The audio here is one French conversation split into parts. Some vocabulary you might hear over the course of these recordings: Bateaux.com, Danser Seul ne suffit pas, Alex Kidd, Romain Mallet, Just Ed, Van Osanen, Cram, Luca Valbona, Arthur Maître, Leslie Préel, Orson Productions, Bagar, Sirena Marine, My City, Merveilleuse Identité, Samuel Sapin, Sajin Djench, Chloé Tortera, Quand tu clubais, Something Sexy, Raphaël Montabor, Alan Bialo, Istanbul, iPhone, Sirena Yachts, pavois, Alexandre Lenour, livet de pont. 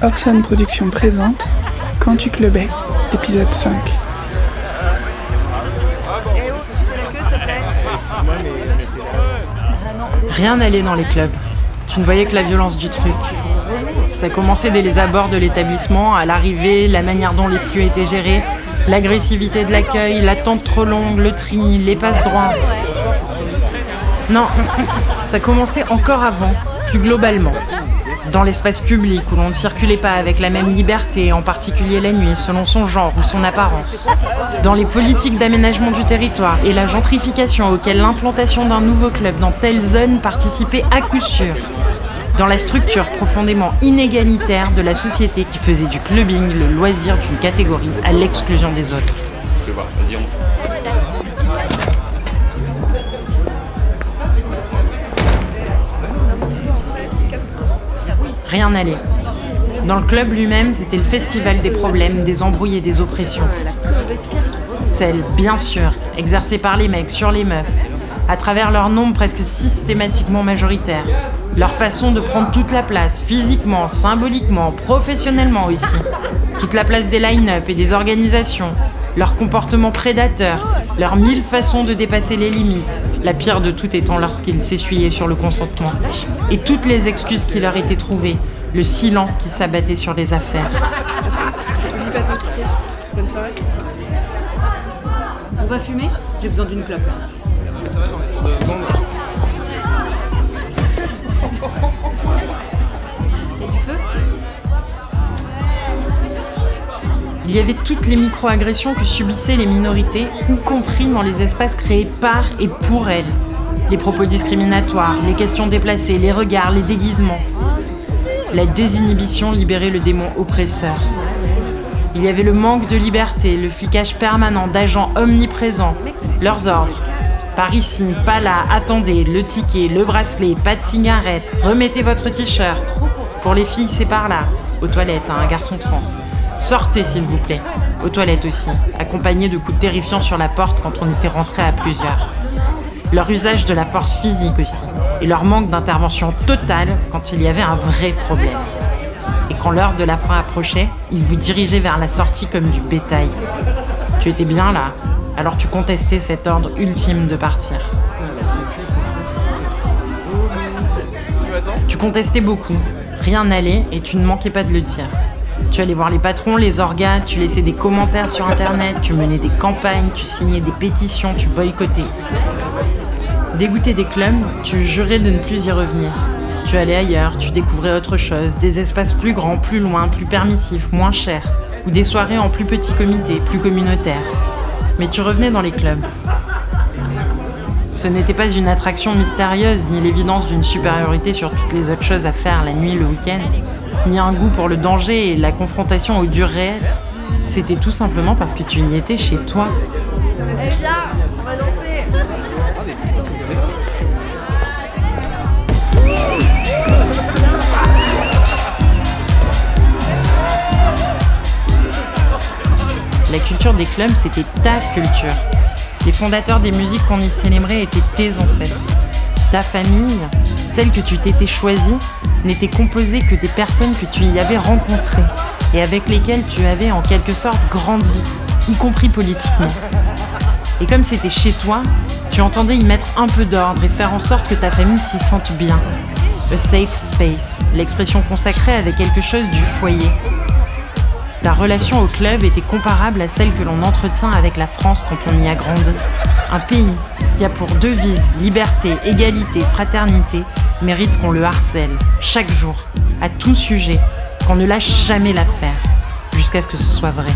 Orson Productions présente Quand tu clubais, épisode 5. Rien n'allait dans les clubs. Je ne voyais que la violence du truc. Ça commençait dès les abords de l'établissement, à l'arrivée, la manière dont les flux étaient gérés, l'agressivité de l'accueil, l'attente trop longue, le tri, les passes droits. Non, ça commençait encore avant, plus globalement. Dans l'espace public où l'on ne circulait pas avec la même liberté, en particulier la nuit, selon son genre ou son apparence. Dans les politiques d'aménagement du territoire et la gentrification auxquelles l'implantation d'un nouveau club dans telle zone participait à coup sûr. Dans la structure profondément inégalitaire de la société qui faisait du clubbing le loisir d'une catégorie à l'exclusion des autres. Je vais voir, vas-y on. Rien n'allait. Dans le club lui-même, c'était le festival des problèmes, des embrouilles et des oppressions. Celles, bien sûr, exercées par les mecs sur les meufs, à travers leur nombre presque systématiquement majoritaire, leur façon de prendre toute la place, physiquement, symboliquement, professionnellement aussi, toute la place des line-up et des organisations, leur comportement prédateur, leurs mille façons de dépasser les limites, la pire de toutes étant lorsqu'ils s'essuyaient sur le consentement, et toutes les excuses qui leur étaient trouvées, le silence qui s'abattait sur les affaires. Bonne soirée. On va fumer ? J'ai besoin d'une clope. T'as du feu ? Il y avait toutes les micro-agressions que subissaient les minorités, y compris dans les espaces créés par et pour elles. Les propos discriminatoires, les questions déplacées, les regards, les déguisements. La désinhibition libérait le démon oppresseur. Il y avait le manque de liberté, le flicage permanent d'agents omniprésents, leurs ordres. Par ici, pas là, attendez, le ticket, le bracelet, pas de cigarette, remettez votre t-shirt. Pour les filles, c'est par là, aux toilettes, à un garçon trans. Sortez s'il vous plaît, aux toilettes aussi, accompagnés de coups terrifiants sur la porte quand on était rentrés à plusieurs. Leur usage de la force physique aussi, et leur manque d'intervention totale quand il y avait un vrai problème. Et quand l'heure de la fin approchait, ils vous dirigeaient vers la sortie comme du bétail. Tu étais bien là, alors tu contestais cet ordre ultime de partir. Tu contestais beaucoup, rien n'allait et tu ne manquais pas de le dire. Tu allais voir les patrons, les orgas, tu laissais des commentaires sur internet, tu menais des campagnes, tu signais des pétitions, tu boycottais. Dégoûté des clubs, tu jurais de ne plus y revenir. Tu allais ailleurs, tu découvrais autre chose, des espaces plus grands, plus loin, plus permissifs, moins chers, ou des soirées en plus petits comités, plus communautaires. Mais tu revenais dans les clubs. Ce n'était pas une attraction mystérieuse, ni l'évidence d'une supériorité sur toutes les autres choses à faire la nuit, le week-end, ni un goût pour le danger et la confrontation au dur réel. C'était tout simplement parce que tu y étais chez toi. Allez, viens, on va danser. La culture des clubs, c'était ta culture. Les fondateurs des musiques qu'on y célébrait étaient tes ancêtres. Ta famille, celle que tu t'étais choisie, n'était composée que des personnes que tu y avais rencontrées et avec lesquelles tu avais en quelque sorte grandi, y compris politiquement. Et comme c'était chez toi, tu entendais y mettre un peu d'ordre et faire en sorte que ta famille s'y sente bien. A safe space, l'expression consacrée avait quelque chose du foyer. Ta relation au club était comparable à celle que l'on entretient avec la France quand on y a grandi. Un pays qui a pour devise liberté, égalité, fraternité, mérite qu'on le harcèle, chaque jour, à tout sujet, qu'on ne lâche jamais l'affaire, jusqu'à ce que ce soit vrai.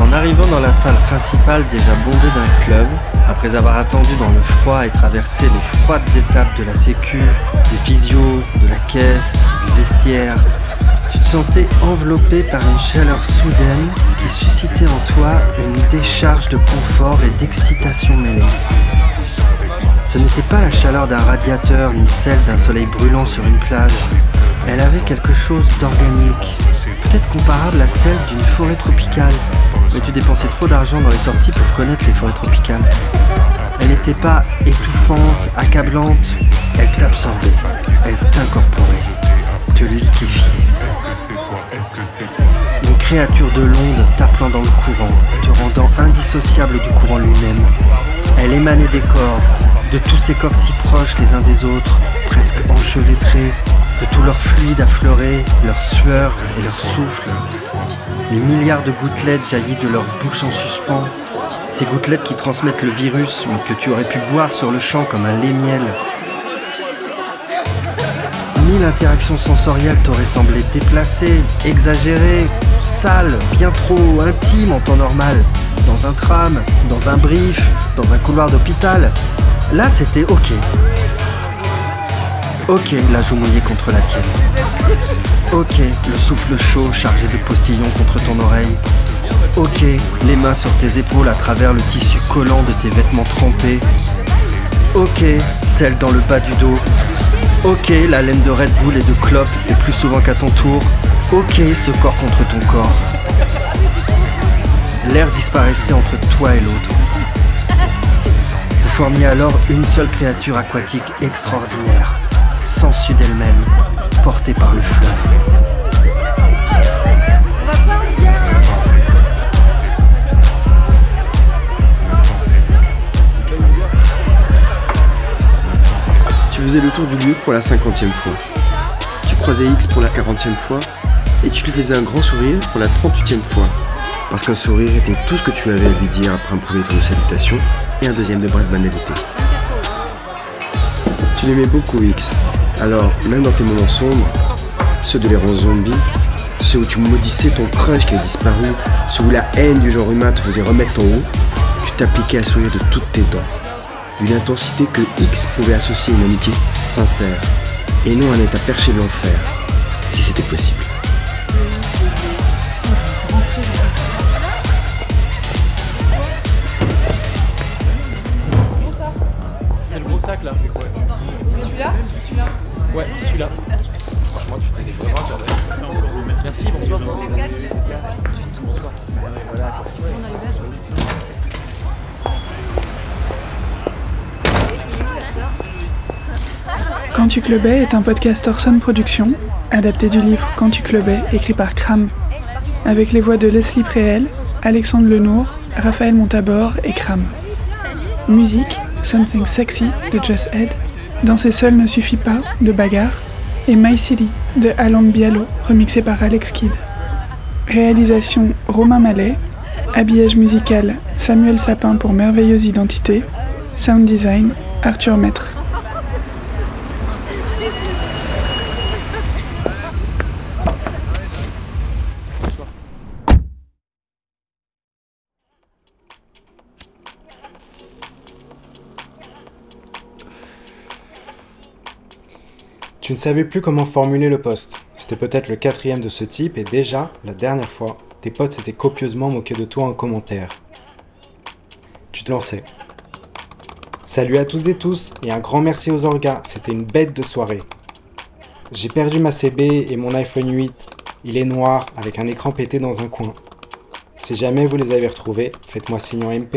En arrivant dans la salle principale déjà bondée d'un club, après avoir attendu dans le froid et traversé les froides étapes de la sécu, des physios, de la caisse, du vestiaire, tu te sentais enveloppé par une chaleur soudaine qui suscitait en toi une décharge de confort et d'excitation mêlée. Ce n'était pas la chaleur d'un radiateur ni celle d'un soleil brûlant sur une plage. Elle avait quelque chose d'organique, peut-être comparable à celle d'une forêt tropicale. Mais tu dépensais trop d'argent dans les sorties pour connaître les forêts tropicales. Elle n'était pas étouffante, accablante, elle t'absorbait, elle t'incorporait, te liquéfiait. Une créature de l'onde t'appelant dans le courant, te rendant indissociable du courant lui-même. Elle émanait des corps, de tous ces corps si proches les uns des autres, presque enchevêtrés, de tout leur fluide affleuré, leur sueur et leur souffle. Les milliards de gouttelettes jaillies de leur bouche en suspens, ces gouttelettes qui transmettent le virus, mais que tu aurais pu boire sur le champ comme un lait-miel. 1000 interactions sensorielles t'auraient semblé déplacées, exagérées, sales, bien trop intimes en temps normal. Dans un tram, dans un brief, dans un couloir d'hôpital. Là, c'était ok. Ok, la joue mouillée contre la tienne. Ok, le souffle chaud chargé de postillons contre ton oreille. Ok, les mains sur tes épaules à travers le tissu collant de tes vêtements trempés. Ok, celle dans le bas du dos. Ok, la laine de Red Bull et de clope, et plus souvent qu'à ton tour. Ok, ce corps contre ton corps. L'air disparaissait entre toi et l'autre. Vous formiez alors une seule créature aquatique extraordinaire, sans sud d'elle-même, portée par le fleuve. Tu faisais le tour du lieu pour la 50e fois. Tu croisais X pour la 40e fois et tu lui faisais un grand sourire pour la 38e fois. Parce qu'un sourire était tout ce que tu avais à lui dire après un premier tour de salutation et un deuxième de brève banalité. Tu l'aimais beaucoup X, alors même dans tes moments sombres, ceux de l'errance zombie, ceux où tu maudissais ton crush qui avait disparu, ceux où la haine du genre humain te faisait remettre en haut, tu t'appliquais à sourire de toutes tes dents. D'une intensité que X pouvait associer à une amitié sincère, et non un état perché de l'enfer, si c'était possible. Bonsoir. C'est le gros sac là. Celui-là ? Celui-là ? Ouais, celui-là. Franchement, tu t'es découvert, j'adore. Merci, bonsoir. Bonsoir. Voilà. Quand tu clubais est un podcast Orson Productions, adapté du livre Quand tu clubais, écrit par Cram, avec les voix de Leslie Préel, Alexandre Lenour, Raphaël Montabor et Cram. Musique, Something Sexy de Just Ed, Danser Seul ne suffit pas de Bagar et My City de Alan Bialo, remixé par Alex Kidd. Réalisation Romain Mallet, habillage musical Samuel Sapin pour Merveilleuse Identité, sound design Arthur Maître. Tu ne savais plus comment formuler le poste. C'était peut-être le 4e de ce type et déjà, la dernière fois, tes potes s'étaient copieusement moqués de toi en commentaire. Tu te lançais. Salut à tous et tous et un grand merci aux orgas, c'était une bête de soirée. J'ai perdu ma CB et mon iPhone 8. Il est noir avec un écran pété dans un coin. Si jamais vous les avez retrouvés, faites-moi signe en MP.